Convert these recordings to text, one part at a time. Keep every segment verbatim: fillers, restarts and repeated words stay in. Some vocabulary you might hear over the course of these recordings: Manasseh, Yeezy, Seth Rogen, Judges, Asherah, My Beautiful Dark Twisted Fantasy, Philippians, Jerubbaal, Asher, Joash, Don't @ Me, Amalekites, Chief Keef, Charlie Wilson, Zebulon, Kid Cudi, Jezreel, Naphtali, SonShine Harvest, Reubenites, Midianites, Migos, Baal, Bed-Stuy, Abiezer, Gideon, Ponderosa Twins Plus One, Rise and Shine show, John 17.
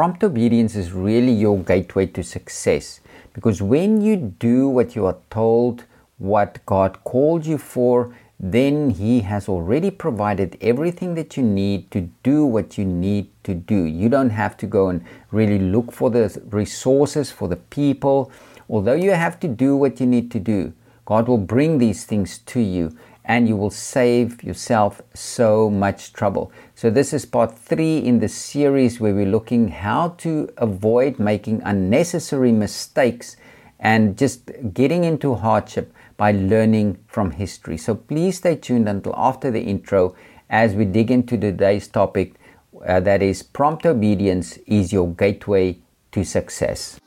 Prompt obedience is really your gateway to success, because when you do what you are told, what God called you for, then He has already provided everything that you need to do what you need to do. You don't have to go and really look for the resources, for the people. Although you have to do what you need to do, God will bring these things to you, and you will save yourself so much trouble. So this is part three in the series where we're looking how to avoid making unnecessary mistakes and just getting into hardship by learning from history. So please stay tuned until after the intro as we dig into today's topic, uh, that is prompt obedience is your gateway to success.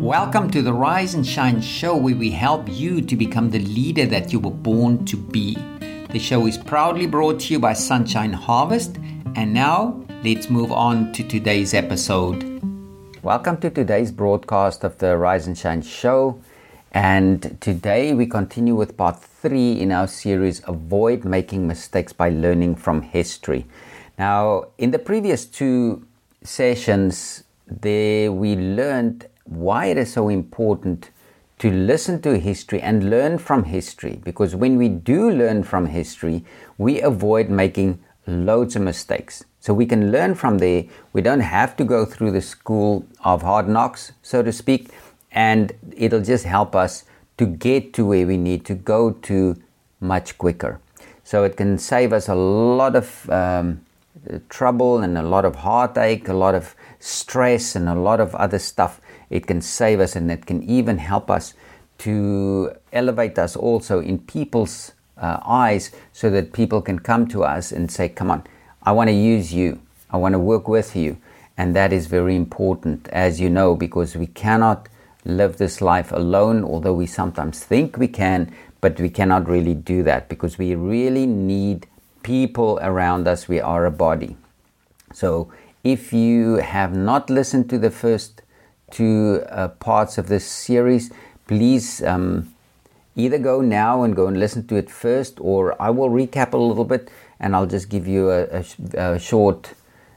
Welcome to the Rise and Shine show, where we help you to become the leader that you were born to be. The show is proudly brought to you by SonShine Harvest. And now, let's move on to today's episode. Welcome to today's broadcast of the Rise and Shine show. And today we continue with part three in our series, Avoid Making Mistakes by Learning from History. Now, in the previous two sessions, there we learned why it is so important to listen to history and learn from history, because when we do learn from history, we avoid making loads of mistakes. So we can learn from there. We don't have to go through the school of hard knocks, so to speak, and it'll just help us to get to where we need to go to much quicker. So it can save us a lot of um, trouble and a lot of heartache, a lot of stress and a lot of other stuff. It can save us, and it can even help us to elevate us also in people's uh, eyes, so that people can come to us and say, come on, I want to use you. I want to work with you. And that is very important, as you know, because we cannot live this life alone, although we sometimes think we can, but we cannot really do that, because we really need people around us. We are a body. So if you have not listened to the first two uh, parts of this series, please um, either go now and go and listen to it first, or I will recap a little bit and I'll just give you a, a, a short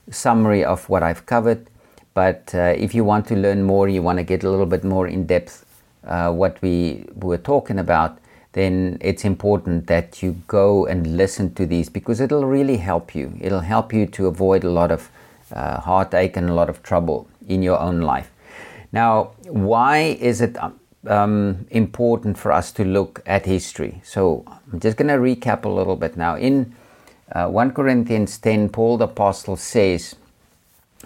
summary of what I've covered. But uh, if you want to learn more, you want to get a little bit more in depth uh, what we were talking about, then it's important that you go and listen to these, because it'll really help you. It'll help you to avoid a lot of uh, heartache and a lot of trouble in your own life. Now, why is it um, important for us to look at history? So I'm just going to recap a little bit now. In uh, First Corinthians ten, Paul the Apostle says,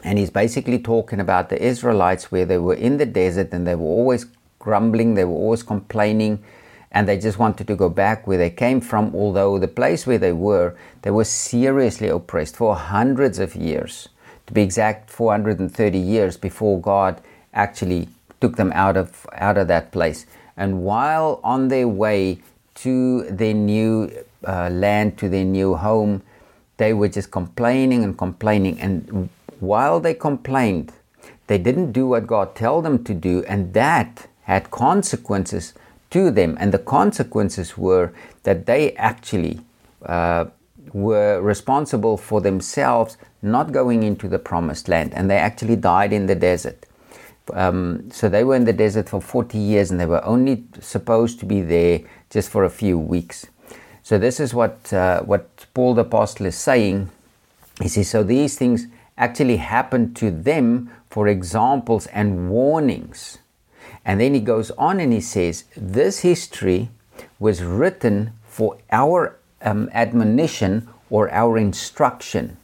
and he's basically talking about the Israelites, where they were in the desert and they were always grumbling, they were always complaining, and they just wanted to go back where they came from, although the place where they were, they were seriously oppressed for hundreds of years, to be exact, four hundred thirty years before God actually took them out of out of that place. And while on their way to their new uh, land, to their new home, they were just complaining and complaining. And while they complained, they didn't do what God told them to do, and that had consequences to them. And the consequences were that they actually uh, were responsible for themselves not going into the promised land, and they actually died in the desert. Um, so they were in the desert for forty years, and they were only supposed to be there just for a few weeks. So this is what uh, what Paul the Apostle is saying. He says, so these things actually happened to them for examples and warnings. And then he goes on and he says, this history was written for our um, admonition or our instruction.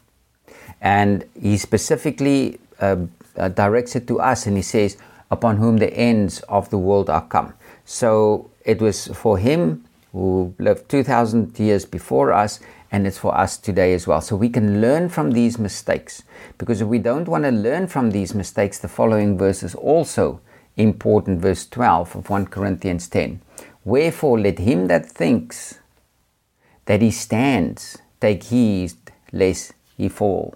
And he specifically uh, Uh, directs it to us, and he says, upon whom the ends of the world are come. So it was for him who lived two thousand years before us, and it's for us today as well. So we can learn from these mistakes, because if we don't want to learn from these mistakes, the following verse is also important, verse twelve of First Corinthians ten. Wherefore let him that thinks that he stands take heed lest he fall.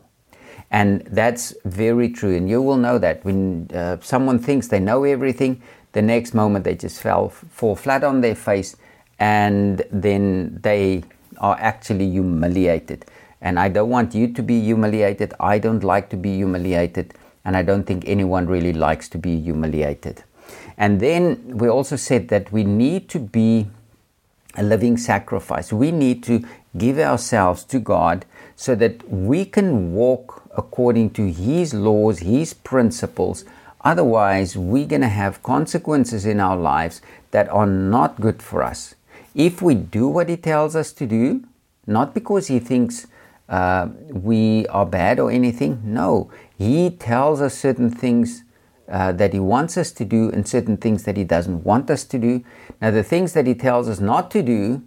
And that's very true. And you will know that when uh, someone thinks they know everything, the next moment they just fell, fall flat on their face, and then they are actually humiliated. And I don't want you to be humiliated. I don't like to be humiliated. And I don't think anyone really likes to be humiliated. And then we also said that we need to be a living sacrifice. We need to give ourselves to God so that we can walk according to His laws, His principles. Otherwise, we're going to have consequences in our lives that are not good for us. If we do what He tells us to do, not because He thinks uh, we are bad or anything. No, He tells us certain things uh, that He wants us to do and certain things that He doesn't want us to do. Now, the things that He tells us not to do,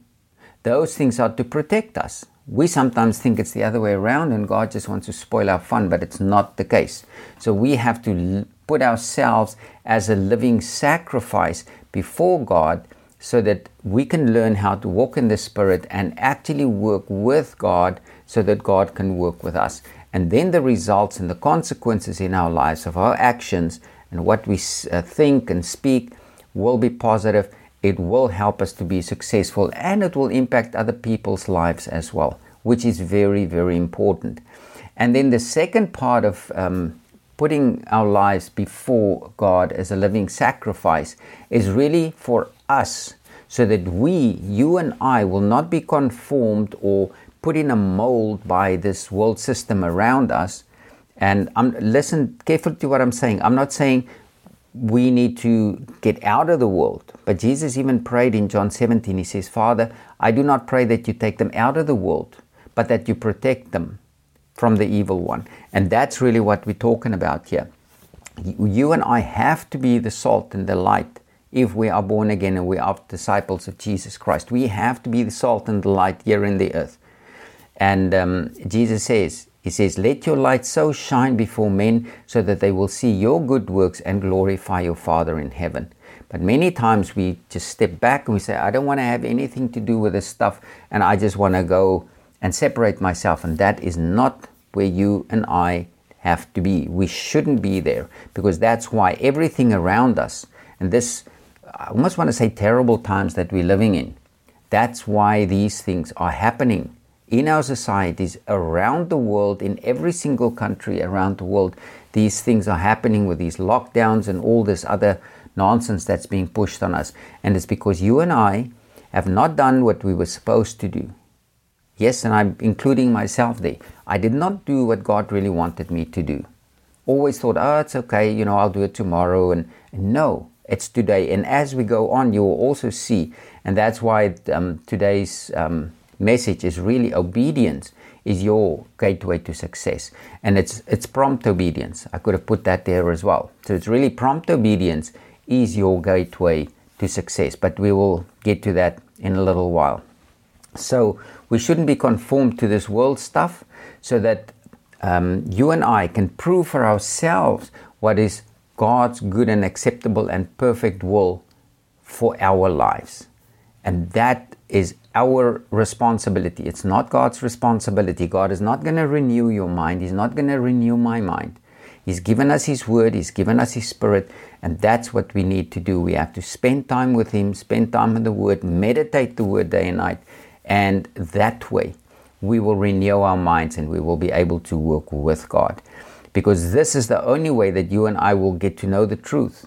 those things are to protect us. We sometimes think it's the other way around and God just wants to spoil our fun, but it's not the case. So we have to put ourselves as a living sacrifice before God so that we can learn how to walk in the Spirit and actually work with God so that God can work with us. And then the results and the consequences in our lives of our actions and what we uh, think and speak will be positive. It will help us to be successful and it will impact other people's lives as well, which is very, very important. And then the second part of um, putting our lives before God as a living sacrifice is really for us so that we, you and I, will not be conformed or put in a mold by this world system around us. And I'm, listen carefully to what I'm saying. I'm not saying we need to get out of the world. But Jesus even prayed in John seventeen. He says, Father, I do not pray that you take them out of the world, but that you protect them from the evil one. And that's really what we're talking about here. You and I have to be the salt and the light if we are born again and we are disciples of Jesus Christ. We have to be the salt and the light here in the earth. And um, Jesus says, He says, let your light so shine before men so that they will see your good works and glorify your Father in heaven. But many times we just step back and we say, I don't want to have anything to do with this stuff and I just want to go and separate myself. And that is not where you and I have to be. We shouldn't be there because that's why everything around us and this, I almost want to say terrible times that we're living in, that's why these things are happening in our societies, around the world, in every single country around the world. These things are happening with these lockdowns and all this other nonsense that's being pushed on us. And it's because you and I have not done what we were supposed to do. Yes, and I'm including myself there. I did not do what God really wanted me to do. Always thought, oh, it's okay, you know, I'll do it tomorrow. And, and no, it's today. And as we go on, you will also see. And that's why um, today's... Um, message is really obedience is your gateway to success, and it's it's prompt obedience. I could have put that there as well. So it's really prompt obedience is your gateway to success, but we will get to that in a little while. So we shouldn't be conformed to this world stuff so that um, you and I can prove for ourselves what is God's good and acceptable and perfect will for our lives. And that is our responsibility. It's not God's responsibility. God is not going to renew your mind. He's not going to renew my mind. He's given us His Word. He's given us His Spirit. And that's what we need to do. We have to spend time with Him, spend time in the Word, meditate the Word day and night. And that way, we will renew our minds and we will be able to work with God. Because this is the only way that you and I will get to know the truth.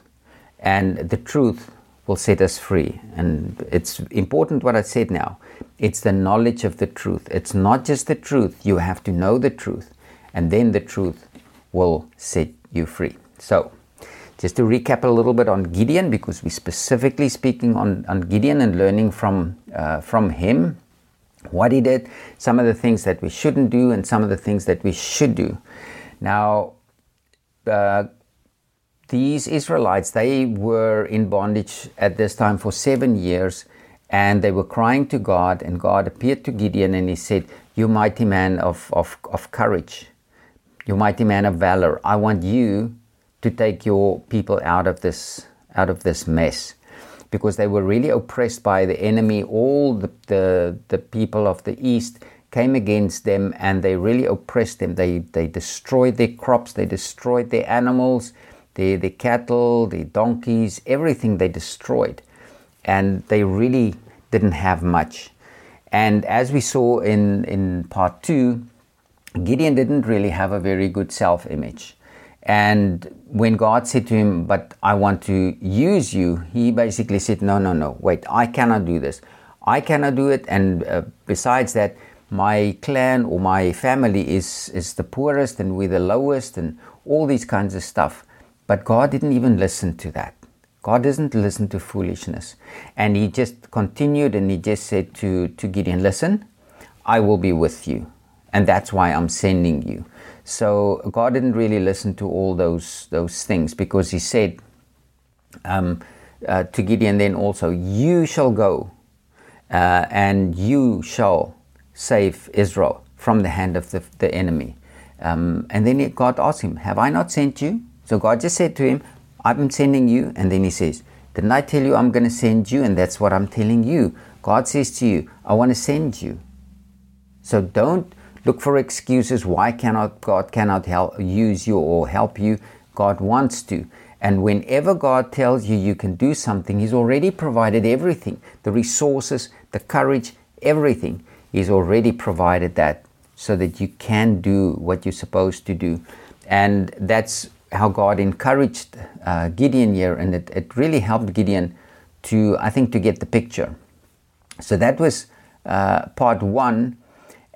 And the truth will set us free. And it's important what I said now. It's the knowledge of the truth. It's not just the truth. You have to know the truth. And then the truth will set you free. So just to recap a little bit on Gideon, because we're specifically speaking on, on Gideon and learning from, uh, from him, what he did, some of the things that we shouldn't do and some of the things that we should do. Now, uh, These Israelites, they were in bondage at this time for seven years and they were crying to God, and God appeared to Gideon and He said, you mighty man of, of, of courage, you mighty man of valor, I want you to take your people out of this, out of this mess. Because they were really oppressed by the enemy. All the, the, the people of the east came against them and they really oppressed them. They, they destroyed their crops, they destroyed their animals, The, the cattle, the donkeys, everything they destroyed. And they really didn't have much. And as we saw in, in part two, Gideon didn't really have a very good self-image. And when God said to him, but I want to use you, he basically said, no, no, no, wait, I cannot do this. I cannot do it. And uh, besides that, my clan or my family is, is the poorest and we're the lowest and all these kinds of stuff. But God didn't even listen to that. God doesn't listen to foolishness. And he just continued and he just said to, to Gideon, listen, I will be with you. And that's why I'm sending you. So God didn't really listen to all those those things, because he said um, uh, to Gideon then also, you shall go uh, and you shall save Israel from the hand of the, the enemy. Um, and then God asked him, have I not sent you? So God just said to him, I'm sending you. And then he says, didn't I tell you I'm going to send you? And that's what I'm telling you. God says to you, I want to send you. So don't look for excuses why cannot God cannot help use you or help you. God wants to. And whenever God tells you you can do something, he's already provided everything. The resources, the courage, everything. He's already provided that so that you can do what you're supposed to do. And that's how God encouraged uh, Gideon here, and it, it really helped Gideon to, I think, to get the picture. So that was uh, part one.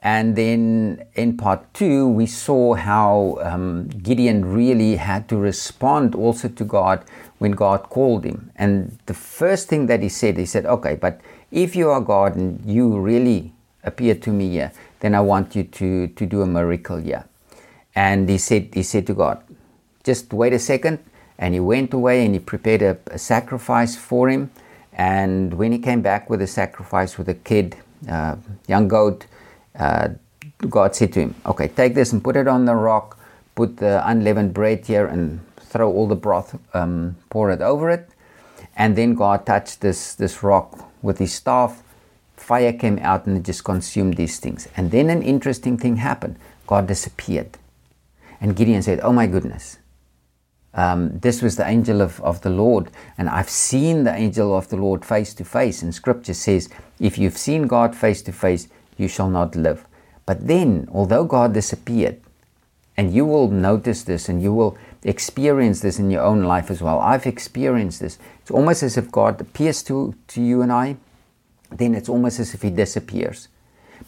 And then in part two, we saw how um, Gideon really had to respond also to God when God called him. And the first thing that he said, he said, okay, but if you are God and you really appear to me here, then I want you to, to do a miracle here. And he said, he said to God, just wait a second. And he went away and he prepared a, a sacrifice for him. And when he came back with a sacrifice with a kid, uh, young goat, Uh, God said to him, okay, take this and put it on the rock, put the unleavened bread here and throw all the broth, um, pour it over it. And then God touched this, this rock with his staff. Fire came out and it just consumed these things. And then an interesting thing happened. God disappeared. And Gideon said, oh my goodness, um, this was the angel of, of the Lord. And I've seen the angel of the Lord face to face. And scripture says, if you've seen God face to face, you shall not live. But then, although God disappeared, and you will notice this and you will experience this in your own life as well. I've experienced this. It's almost as if God appears to, to you and I, then it's almost as if he disappears.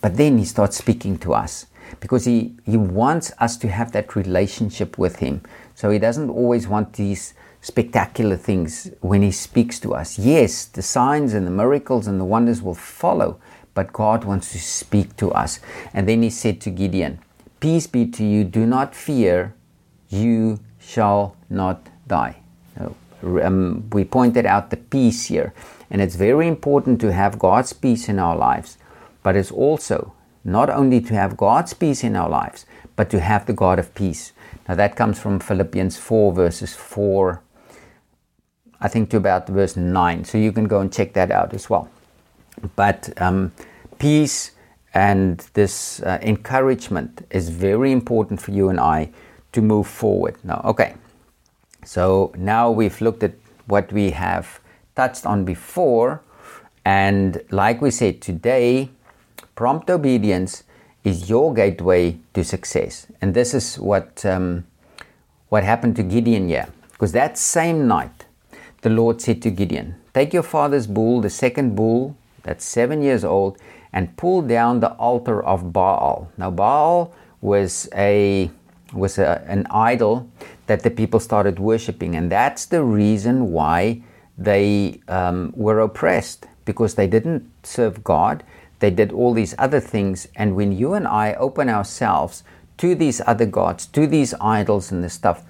But then he starts speaking to us because he, he wants us to have that relationship with him. So he doesn't always want these spectacular things when he speaks to us. Yes, the signs and the miracles and the wonders will follow, but God wants to speak to us. And then he said to Gideon, peace be to you, do not fear, you shall not die. So, um, we pointed out the peace here. And it's very important to have God's peace in our lives. But it's also not only to have God's peace in our lives, but to have the God of peace. Now that comes from Philippians four verses four, I think to about verse nine. So you can go and check that out as well. But um, peace and this uh, encouragement is very important for you and I to move forward. Now, okay, so now we've looked at what we have touched on before. And like we said today, prompt obedience is your gateway to success. And this is what, um, what happened to Gideon here. Because that same night, the Lord said to Gideon, take your father's bull, the second bull, that's seven years old, and pulled down the altar of Baal. Now Baal was a was a, an idol that the people started worshipping, and that's the reason why they um, were oppressed, because they didn't serve God. They did all these other things, and when you and I open ourselves to these other gods, to these idols and this stuff,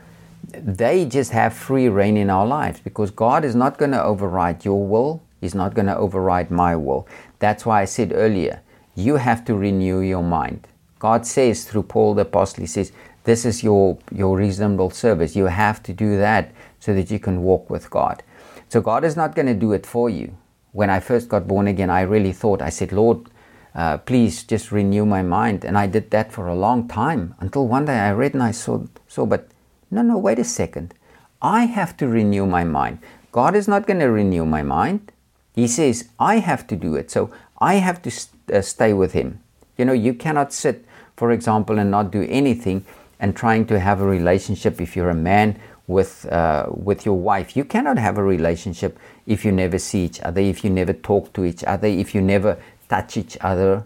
they just have free reign in our lives, because God is not going to override your will. He's not going to override my will. That's why I said earlier, you have to renew your mind. God says through Paul the Apostle, he says, this is your, your reasonable service. You have to do that so that you can walk with God. So God is not going to do it for you. When I first got born again, I really thought, I said, Lord, uh, please just renew my mind. And I did that for a long time until one day I read and I saw, saw but no, no, wait a second. I have to renew my mind. God is not going to renew my mind. He says, I have to do it. So I have to uh, stay with him. You know, you cannot sit, for example, and not do anything and trying to have a relationship if you're a man with uh, with your wife. You cannot have a relationship if you never see each other, if you never talk to each other, if you never touch each other.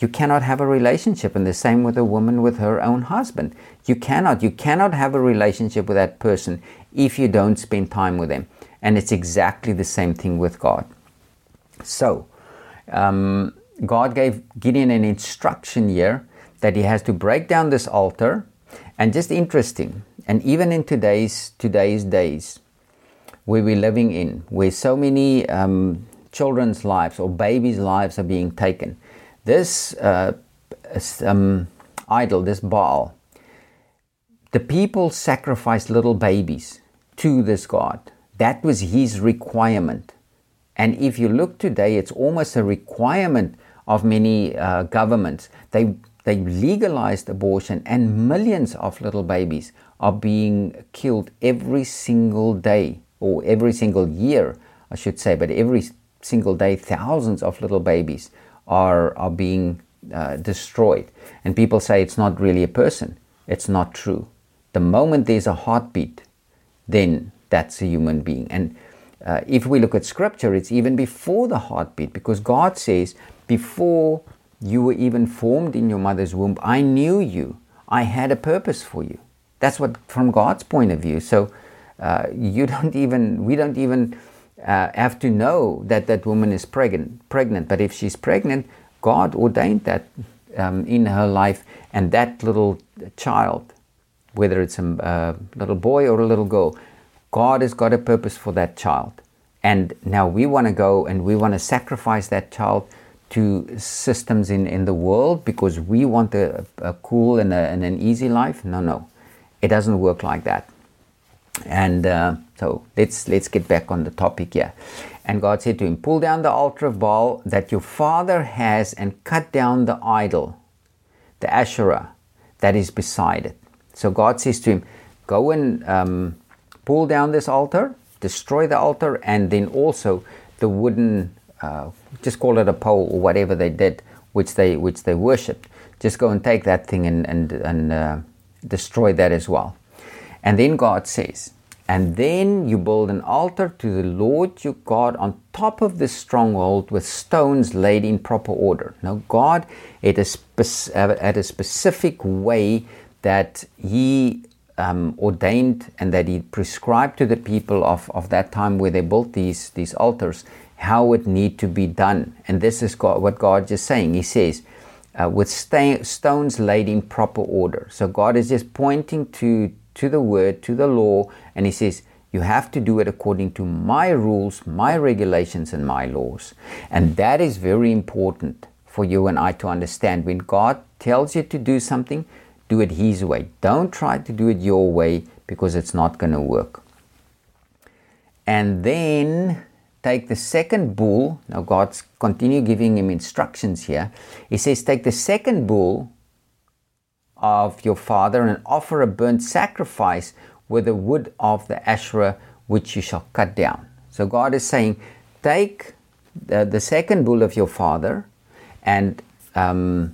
You cannot have a relationship. And the same with a woman with her own husband. You cannot. You cannot have a relationship with that person if you don't spend time with them. And it's exactly the same thing with God. So, um, God gave Gideon an instruction here that he has to break down this altar. And just interesting, and even in today's today's days, where we're living in, where so many um, children's lives or babies' lives are being taken, this uh, um, idol, this Baal, the people sacrificed little babies to this god. That was his requirement. And if you look today, it's almost a requirement of many uh, governments. They They legalized abortion, and millions of little babies are being killed every single day, or every single year, I should say, but every single day, thousands of little babies are, are being uh, destroyed. And people say it's not really a person. It's not true. The moment there's a heartbeat, then that's a human being. And uh, if we look at scripture, it's even before the heartbeat, because God says, before you were even formed in your mother's womb, I knew you. I had a purpose for you. That's what, from God's point of view. So uh, you don't even, we don't even uh, have to know that that woman is pregnant. Pregnant, but if she's pregnant, God ordained that um, in her life, and that little child, whether it's a uh, little boy or a little girl, God has got a purpose for that child. And now we want to go and we want to sacrifice that child to systems in, in the world because we want a, a cool and, a, and an easy life. No, no, it doesn't work like that. And uh, so let's let's get back on the topic here. And God said to him, pull down the altar of Baal that your father has and cut down the idol, the Asherah, that is beside it. So God says to him, go and um, pull down this altar, destroy the altar, and then also the wooden Uh, just call it a pole or whatever they did, which they which they worshipped. Just go and take that thing and and, and uh, destroy that as well. And then God says, and then you build an altar to the Lord your God on top of this stronghold with stones laid in proper order. Now God had a, spe- had a specific way that he um, ordained and that he prescribed to the people of, of that time where they built these, these altars, how it need to be done. And this is God, what God is saying. He says, uh, with st- stones laid in proper order. So God is just pointing to, to the word, to the law. And he says, you have to do it according to my rules, my regulations, and my laws. And that is very important for you and I to understand. When God tells you to do something, do it his way. Don't try to do it your way, because it's not going to work. And then take the second bull. Now God's continue giving him instructions here. He says, take the second bull of your father and offer a burnt sacrifice with the wood of the Asherah, which you shall cut down. So God is saying, take the, the second bull of your father and um,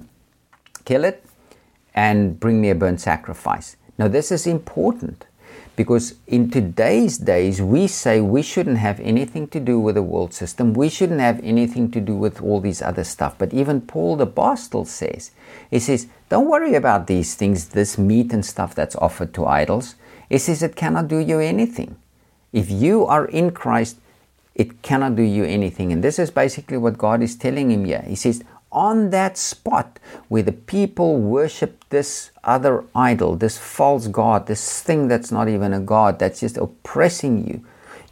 kill it and bring me a burnt sacrifice. Now this is important, because in today's days, we say we shouldn't have anything to do with the world system. We shouldn't have anything to do with all these other stuff. But even Paul the Apostle says, he says, don't worry about these things, this meat and stuff that's offered to idols. He says it cannot do you anything. If you are in Christ, it cannot do you anything. And this is basically what God is telling him here. He says, on that spot where the people worship this other idol, this false god, this thing that's not even a god, that's just oppressing you,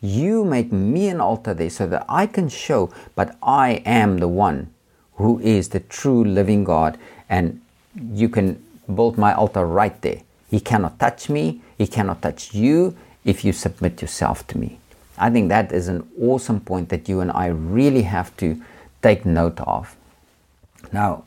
you make me an altar there so that I can show, but I am the one who is the true living God, and you can build my altar right there. He cannot touch me. He cannot touch you if you submit yourself to me. I think that is an awesome point that you and I really have to take note of. Now,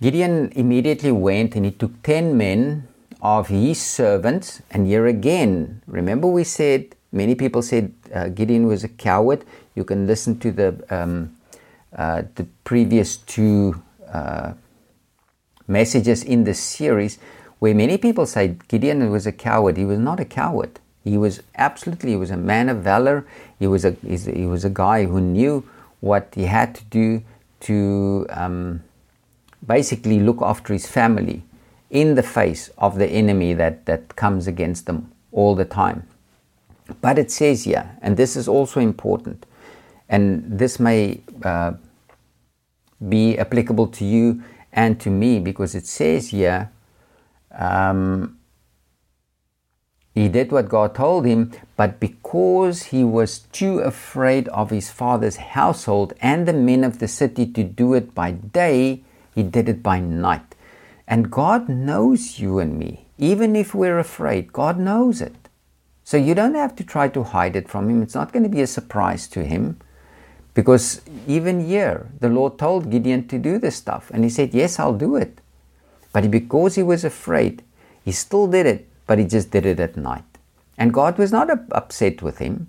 Gideon immediately went and he took ten men of his servants. And here again, remember we said, many people said uh, Gideon was a coward. You can listen to the um, uh, the previous two uh, messages in this series, where many people say Gideon was a coward. He was not a coward. He was absolutely, he was a man of valor. He was a, he was a guy who knew what he had to do to um, basically look after his family in the face of the enemy that, that comes against them all the time. But it says here, and this is also important, and this may uh, be applicable to you and to me, because it says here, um, he did what God told him, but because he was too afraid of his father's household and the men of the city to do it by day, he did it by night. And God knows you and me. Even if we're afraid, God knows it. So you don't have to try to hide it from him. It's not going to be a surprise to him, because even here, the Lord told Gideon to do this stuff. And he said, yes, I'll do it. But because he was afraid, he still did it, but he just did it at night. And God was not upset with him,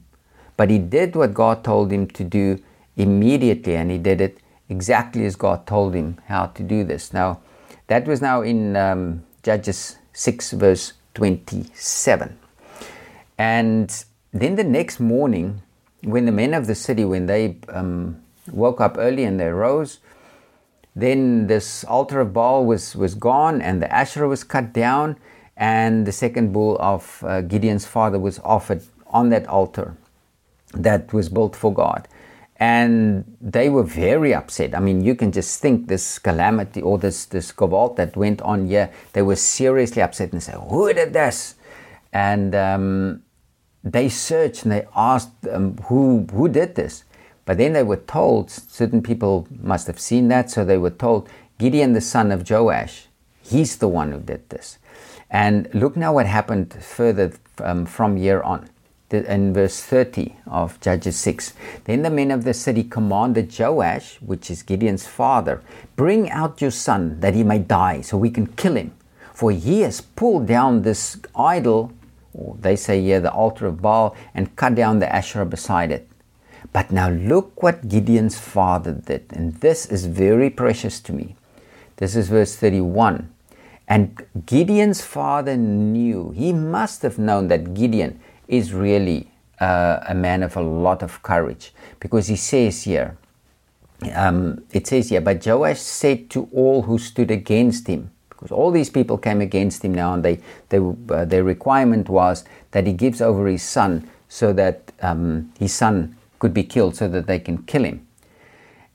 but he did what God told him to do immediately. And he did it exactly as God told him how to do this. Now, that was now in um, Judges six, verse twenty-seven. And then the next morning, when the men of the city, when they um, woke up early and they rose, then this altar of Baal was, was gone, and the Asherah was cut down, and the second bull of uh, Gideon's father was offered on that altar that was built for God. And they were very upset. I mean, you can just think this calamity or this, this gabal that went on here, they were seriously upset and said, who did this? And um, they searched and they asked um, who who did this. But then they were told, certain people must have seen that, so they were told, Gideon the son of Joash, he's the one who did this. And look now what happened further um, from here on. In verse thirty of Judges six, then the men of the city commanded Joash, which is Gideon's father, bring out your son that he may die, so we can kill him. For he has pulled down this idol, or they say here, yeah, the altar of Baal, and cut down the Asherah beside it. But now look what Gideon's father did, and this is very precious to me. This is verse thirty-one. And Gideon's father knew, he must have known that Gideon is really uh, a man of a lot of courage, because he says here, um, it says here, but Joash said to all who stood against him, because all these people came against him now, and they, they uh, their requirement was that he gives over his son so that um, his son could be killed, so that they can kill him.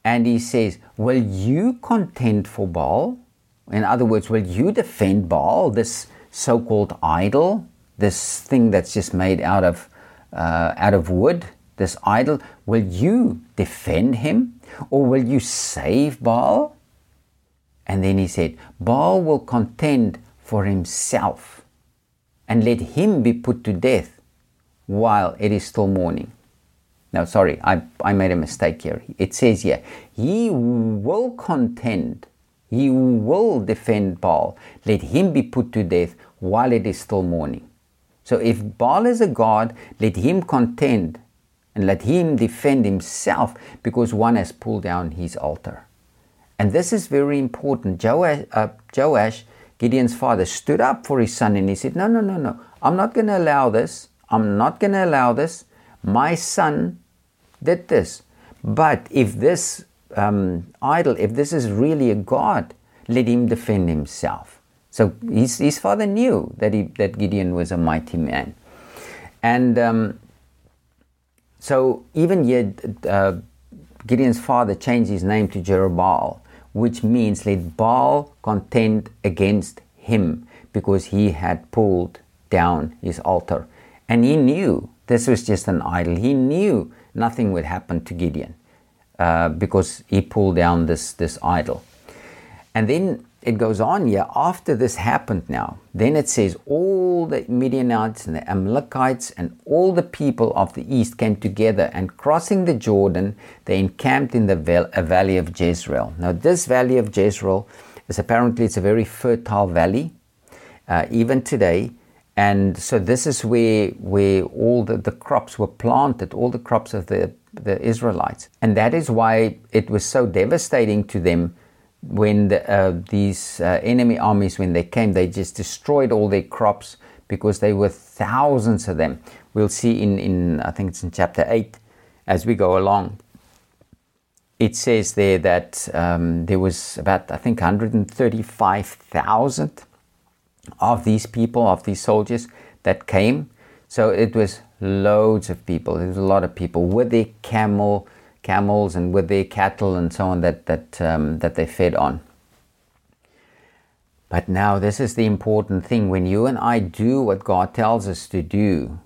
And he says, will you contend for Baal? In other words, will you defend Baal, this so-called idol? This thing that's just made out of uh, out of wood, this idol, will you defend him? Or will you save Baal? And then he said, Baal will contend for himself, and let him be put to death while it is still morning. Now, sorry, I, I made a mistake here. It says here, he will contend, he will defend Baal, let him be put to death while it is still morning. So if Baal is a god, let him contend and let him defend himself, because one has pulled down his altar. And this is very important. Joash, uh, Joash, Gideon's father, stood up for his son, and he said, no, no, no, no, I'm not going to allow this. I'm not going to allow this. My son did this. But if this um, idol, if this is really a god, let him defend himself. So his, his father knew that he, that Gideon was a mighty man. And um, so even yet, uh, Gideon's father changed his name to Jerubbaal, which means let Baal contend against him, because he had pulled down his altar. And he knew this was just an idol. He knew nothing would happen to Gideon uh, because he pulled down this, this idol. And then it goes on here, after this happened now, then it says all the Midianites and the Amalekites and all the people of the east came together, and crossing the Jordan, they encamped in the valley of Jezreel. Now this valley of Jezreel is apparently, it's a very fertile valley, uh, even today. And so this is where where all the, the crops were planted, all the crops of the, the Israelites. And that is why it was so devastating to them when the, uh, these uh, enemy armies, when they came, they just destroyed all their crops, because they were thousands of them. We'll see in, in I think it's in chapter eight, as we go along. It says there that um, there was about, I think, one hundred thirty-five thousand of these people, of these soldiers that came. So it was loads of people. There was a lot of people with their camel, camels and with their cattle and so on that that um, that they fed on. But now this is the important thing. When you and I do what God tells us to do,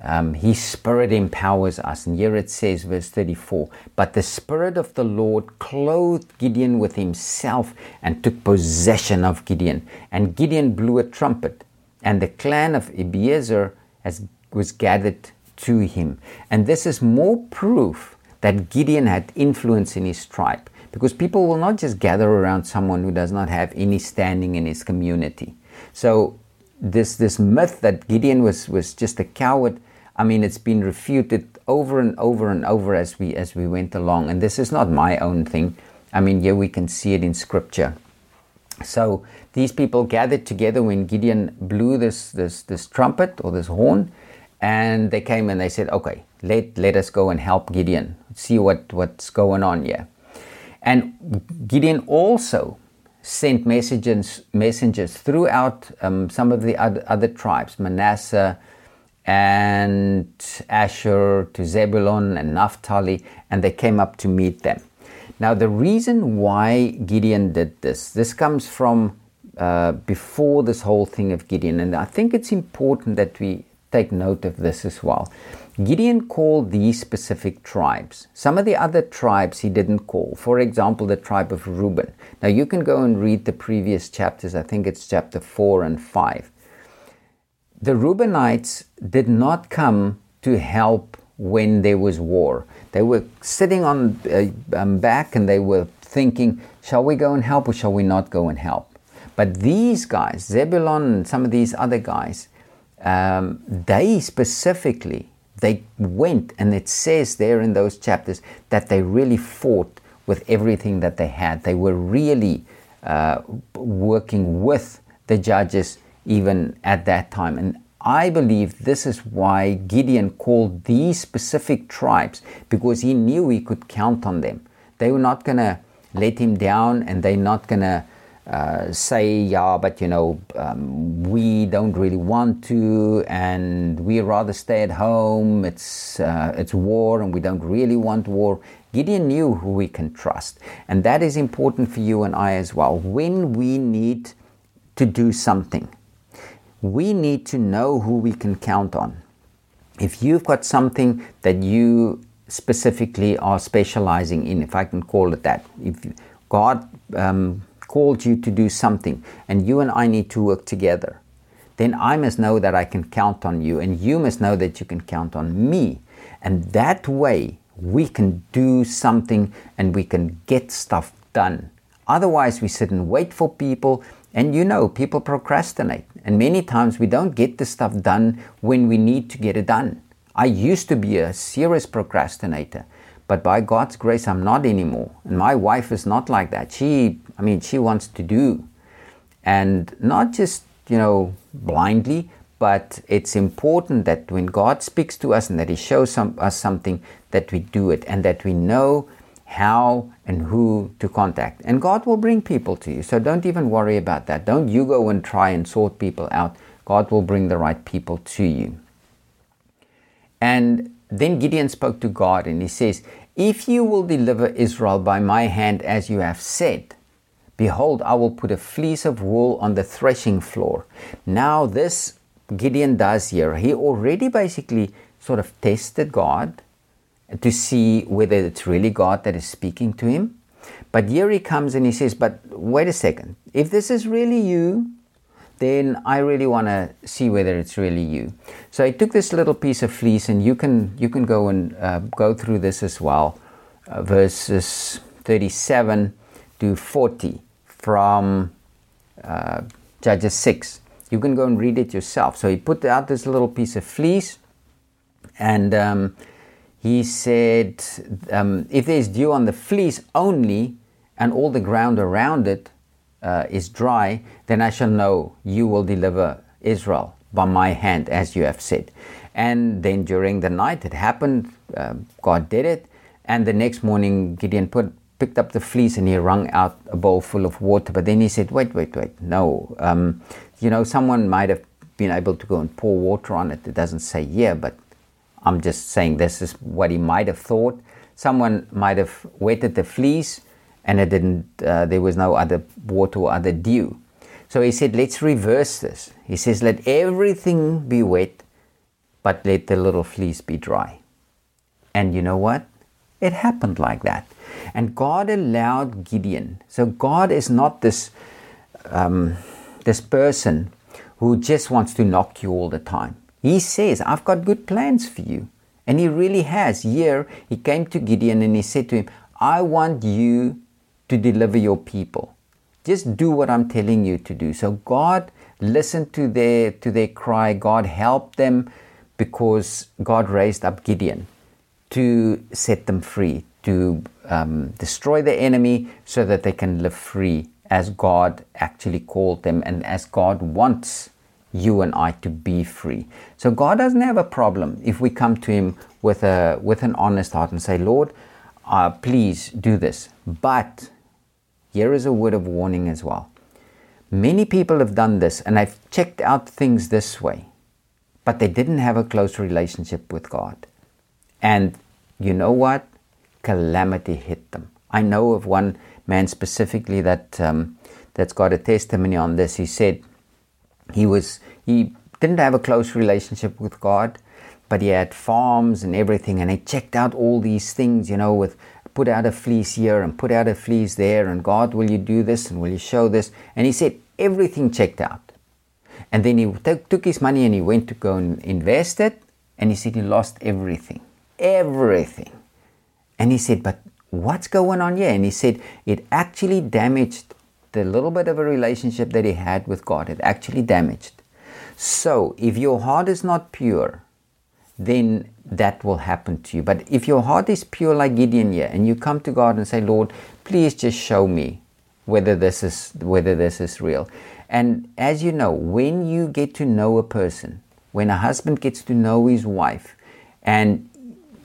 um, His Spirit empowers us. And here it says, verse thirty-four, "But the Spirit of the Lord clothed Gideon with Himself and took possession of Gideon. And Gideon blew a trumpet, and the clan of Abiezer has, was gathered to him." And this is more proof that Gideon had influence in his tribe. Because people will not just gather around someone who does not have any standing in his community. So this this myth that Gideon was, was just a coward, I mean, it's been refuted over and over and over as we as we went along. And this is not my own thing. I mean, here we can see it in Scripture. So these people gathered together when Gideon blew this this this trumpet or this horn, and they came and they said, "Okay, let let us go and help Gideon. See what, what's going on here." And Gideon also sent messages, messengers throughout um, some of the other, other tribes, Manasseh and Asher, to Zebulon and Naphtali, and they came up to meet them. Now, the reason why Gideon did this, this comes from uh, before this whole thing of Gideon, and I think it's important that we take note of this as well. Gideon called these specific tribes. Some of the other tribes he didn't call. For example, the tribe of Reuben. Now you can go and read the previous chapters. I think it's chapter four and five. The Reubenites did not come to help when there was war. They were sitting on uh, um, back and they were thinking, shall we go and help or shall we not go and help? But these guys, Zebulon and some of these other guys, um, they specifically... They went, and it says there in those chapters that they really fought with everything that they had. They were really uh, working with the judges even at that time. And I believe this is why Gideon called these specific tribes, because he knew he could count on them. They were not going to let him down, and they're not going to Uh, say, yeah, but you know, um, we don't really want to, and we rather stay at home. It's uh, it's war, and we don't really want war. Gideon knew who we can trust, and that is important for you and I as well. When we need to do something, we need to know who we can count on. If you've got something that you specifically are specializing in, if I can call it that, if God um, called you to do something, and you and I need to work together, then I must know that I can count on you, and you must know that you can count on me. And that way we can do something and we can get stuff done. Otherwise we sit and wait for people, and you know, people procrastinate, and many times we don't get the stuff done when we need to get it done. I used to be a serious procrastinator, but by God's grace, I'm not anymore. And my wife is not like that. She, I mean, she wants to do. And not just, you know, blindly, but it's important that when God speaks to us and that He shows some, us something, that we do it and that we know how and who to contact. And God will bring people to you. So don't even worry about that. Don't you go and try and sort people out. God will bring the right people to you. And then Gideon spoke to God, and he says, "If you will deliver Israel by my hand as you have said, behold, I will put a fleece of wool on the threshing floor." Now this Gideon does here. He already basically sort of tested God to see whether it's really God that is speaking to him. But here he comes and he says, "But wait a second, if this is really you, then I really want to see whether it's really you." So I took this little piece of fleece, and you can you can go and uh, go through this as well, uh, verses thirty-seven to forty from uh, Judges six. You can go and read it yourself. So he put out this little piece of fleece, and um, he said, um, if there's dew on the fleece only, and all the ground around it uh, is dry, then I shall know you will deliver Israel by my hand, as you have said. And then during the night, it happened, uh, God did it. And the next morning, Gideon put, picked up the fleece and he wrung out a bowl full of water. But then he said, wait, wait, wait, no. Um, you know, someone might have been able to go and pour water on it. It doesn't say yeah, but I'm just saying this is what he might have thought. Someone might have wetted the fleece and it didn't. Uh, there was no other water or other dew. So he said, let's reverse this. He says, let everything be wet, but let the little fleece be dry. And you know what? It happened like that. And God allowed Gideon. So God is not this um, this person who just wants to knock you all the time. He says, I've got good plans for you. And he really has. Here, he came to Gideon and he said to him, I want you to deliver your people. Just do what I'm telling you to do. So God listened to their, to their cry. God helped them because God raised up Gideon to set them free, to um, destroy the enemy so that they can live free as God actually called them and as God wants you and I to be free. So God doesn't have a problem if we come to him with a with an honest heart and say, Lord, uh, please do this. But here is a word of warning as well. Many people have done this and they've checked out things this way, but they didn't have a close relationship with God. And you know what? Calamity hit them. I know of one man specifically that um, that's got a testimony on this. He said he was he didn't have a close relationship with God, but he had farms and everything, and he checked out all these things, you know, with put out a fleece here and put out a fleece there, and God, will you do this and will you show this? And he said everything checked out. And then he t- took his money and he went to go and invest it, and he said he lost everything, everything. And he said, but what's going on here? And he said, it actually damaged the little bit of a relationship that he had with God. It actually damaged. So if your heart is not pure, then that will happen to you. But if your heart is pure like Gideon here, and you come to God and say, Lord, please just show me whether this is, whether this is real. And as you know, when you get to know a person, when a husband gets to know his wife, and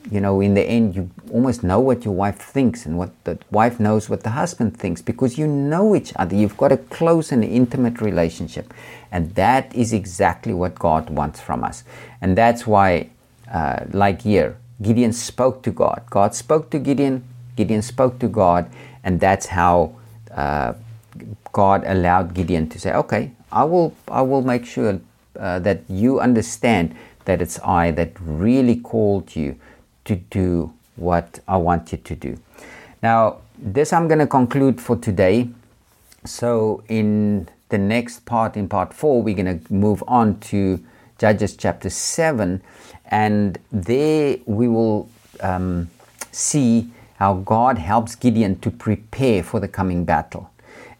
you know, in the end, you almost know what your wife thinks and what the wife knows what the husband thinks, because you know each other. You've got a close and intimate relationship. And that is exactly what God wants from us. And that's why, uh, like here, Gideon spoke to God. God spoke to Gideon. Gideon spoke to God. And that's how uh, God allowed Gideon to say, okay, I will, I will make sure uh, that you understand that it's I that really called you to do what I want you to do. Now, this I'm going to conclude for today. So in the next part, in part four, we're going to move on to Judges chapter seven. And there we will um, see how God helps Gideon to prepare for the coming battle.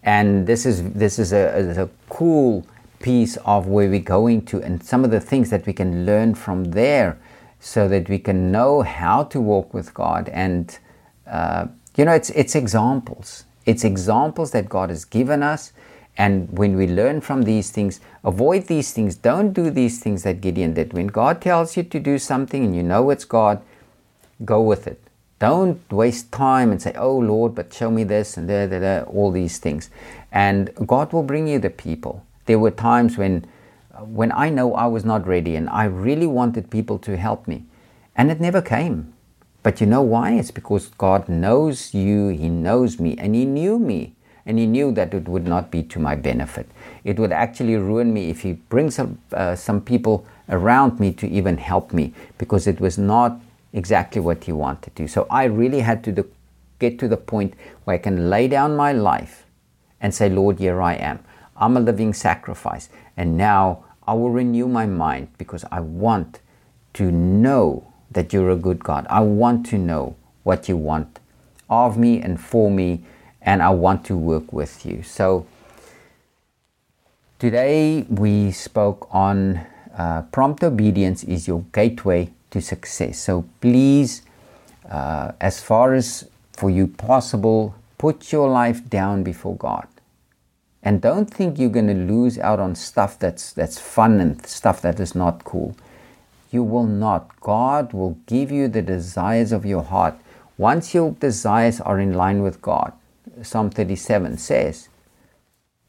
And this is this is a, is a cool piece of where we're going to, and some of the things that we can learn from there, so that we can know how to walk with God. And, uh, you know, it's it's examples. It's examples that God has given us. And when we learn from these things, avoid these things. Don't do these things that Gideon did. When God tells you to do something and you know it's God, go with it. Don't waste time and say, oh, Lord, but show me this and da, da, da, all these things. And God will bring you the people. There were times when when I know I was not ready and I really wanted people to help me, and it never came. But you know why? It's because God knows you, he knows me, and he knew me, and he knew that it would not be to my benefit. It would actually ruin me if he brings some, uh, some people around me to even help me, because it was not exactly what he wanted to. So I really had to do, get to the point where I can lay down my life and say, Lord, here I am. I'm a living sacrifice, and now I will renew my mind, because I want to know that you're a good God. I want to know what you want of me and for me, and I want to work with you. So Today we spoke on uh, prompt obedience is your gateway to success. So please, uh, as far as for you possible, put your life down before God. And don't think you're going to lose out on stuff that's that's fun and stuff that is not cool. You will not. God will give you the desires of your heart. Once your desires are in line with God, Psalm thirty-seven says,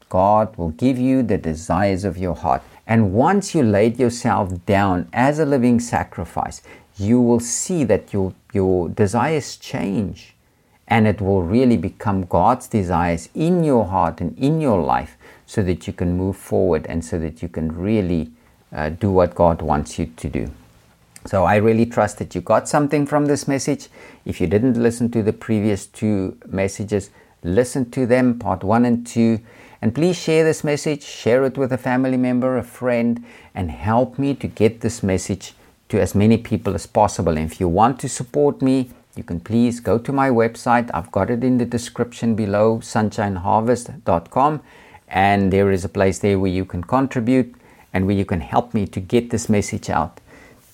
God will give you the desires of your heart. And once you laid yourself down as a living sacrifice, you will see that your, your desires change. And it will really become God's desires in your heart and in your life so that you can move forward and so that you can really uh, do what God wants you to do. So I really trust that you got something from this message. If you didn't listen to the previous two messages, listen to them, part one and two. And please share this message, share it with a family member, a friend, and help me to get this message to as many people as possible. And if you want to support me, you can please go to my website. I've got it in the description below, Son Shine Harvest dot com. And there is a place there where you can contribute and where you can help me to get this message out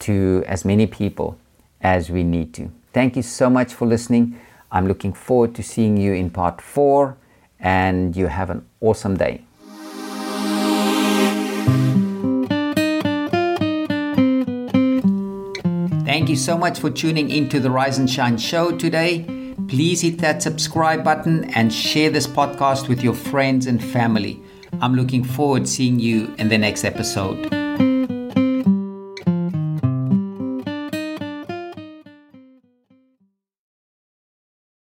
to as many people as we need to. Thank you so much for listening. I'm looking forward to seeing you in part four, and you have an awesome day. Thank you so much for tuning into the Rise and Shine show today. Please hit that subscribe button and share this podcast with your friends and family. I'm looking forward to seeing you in the next episode.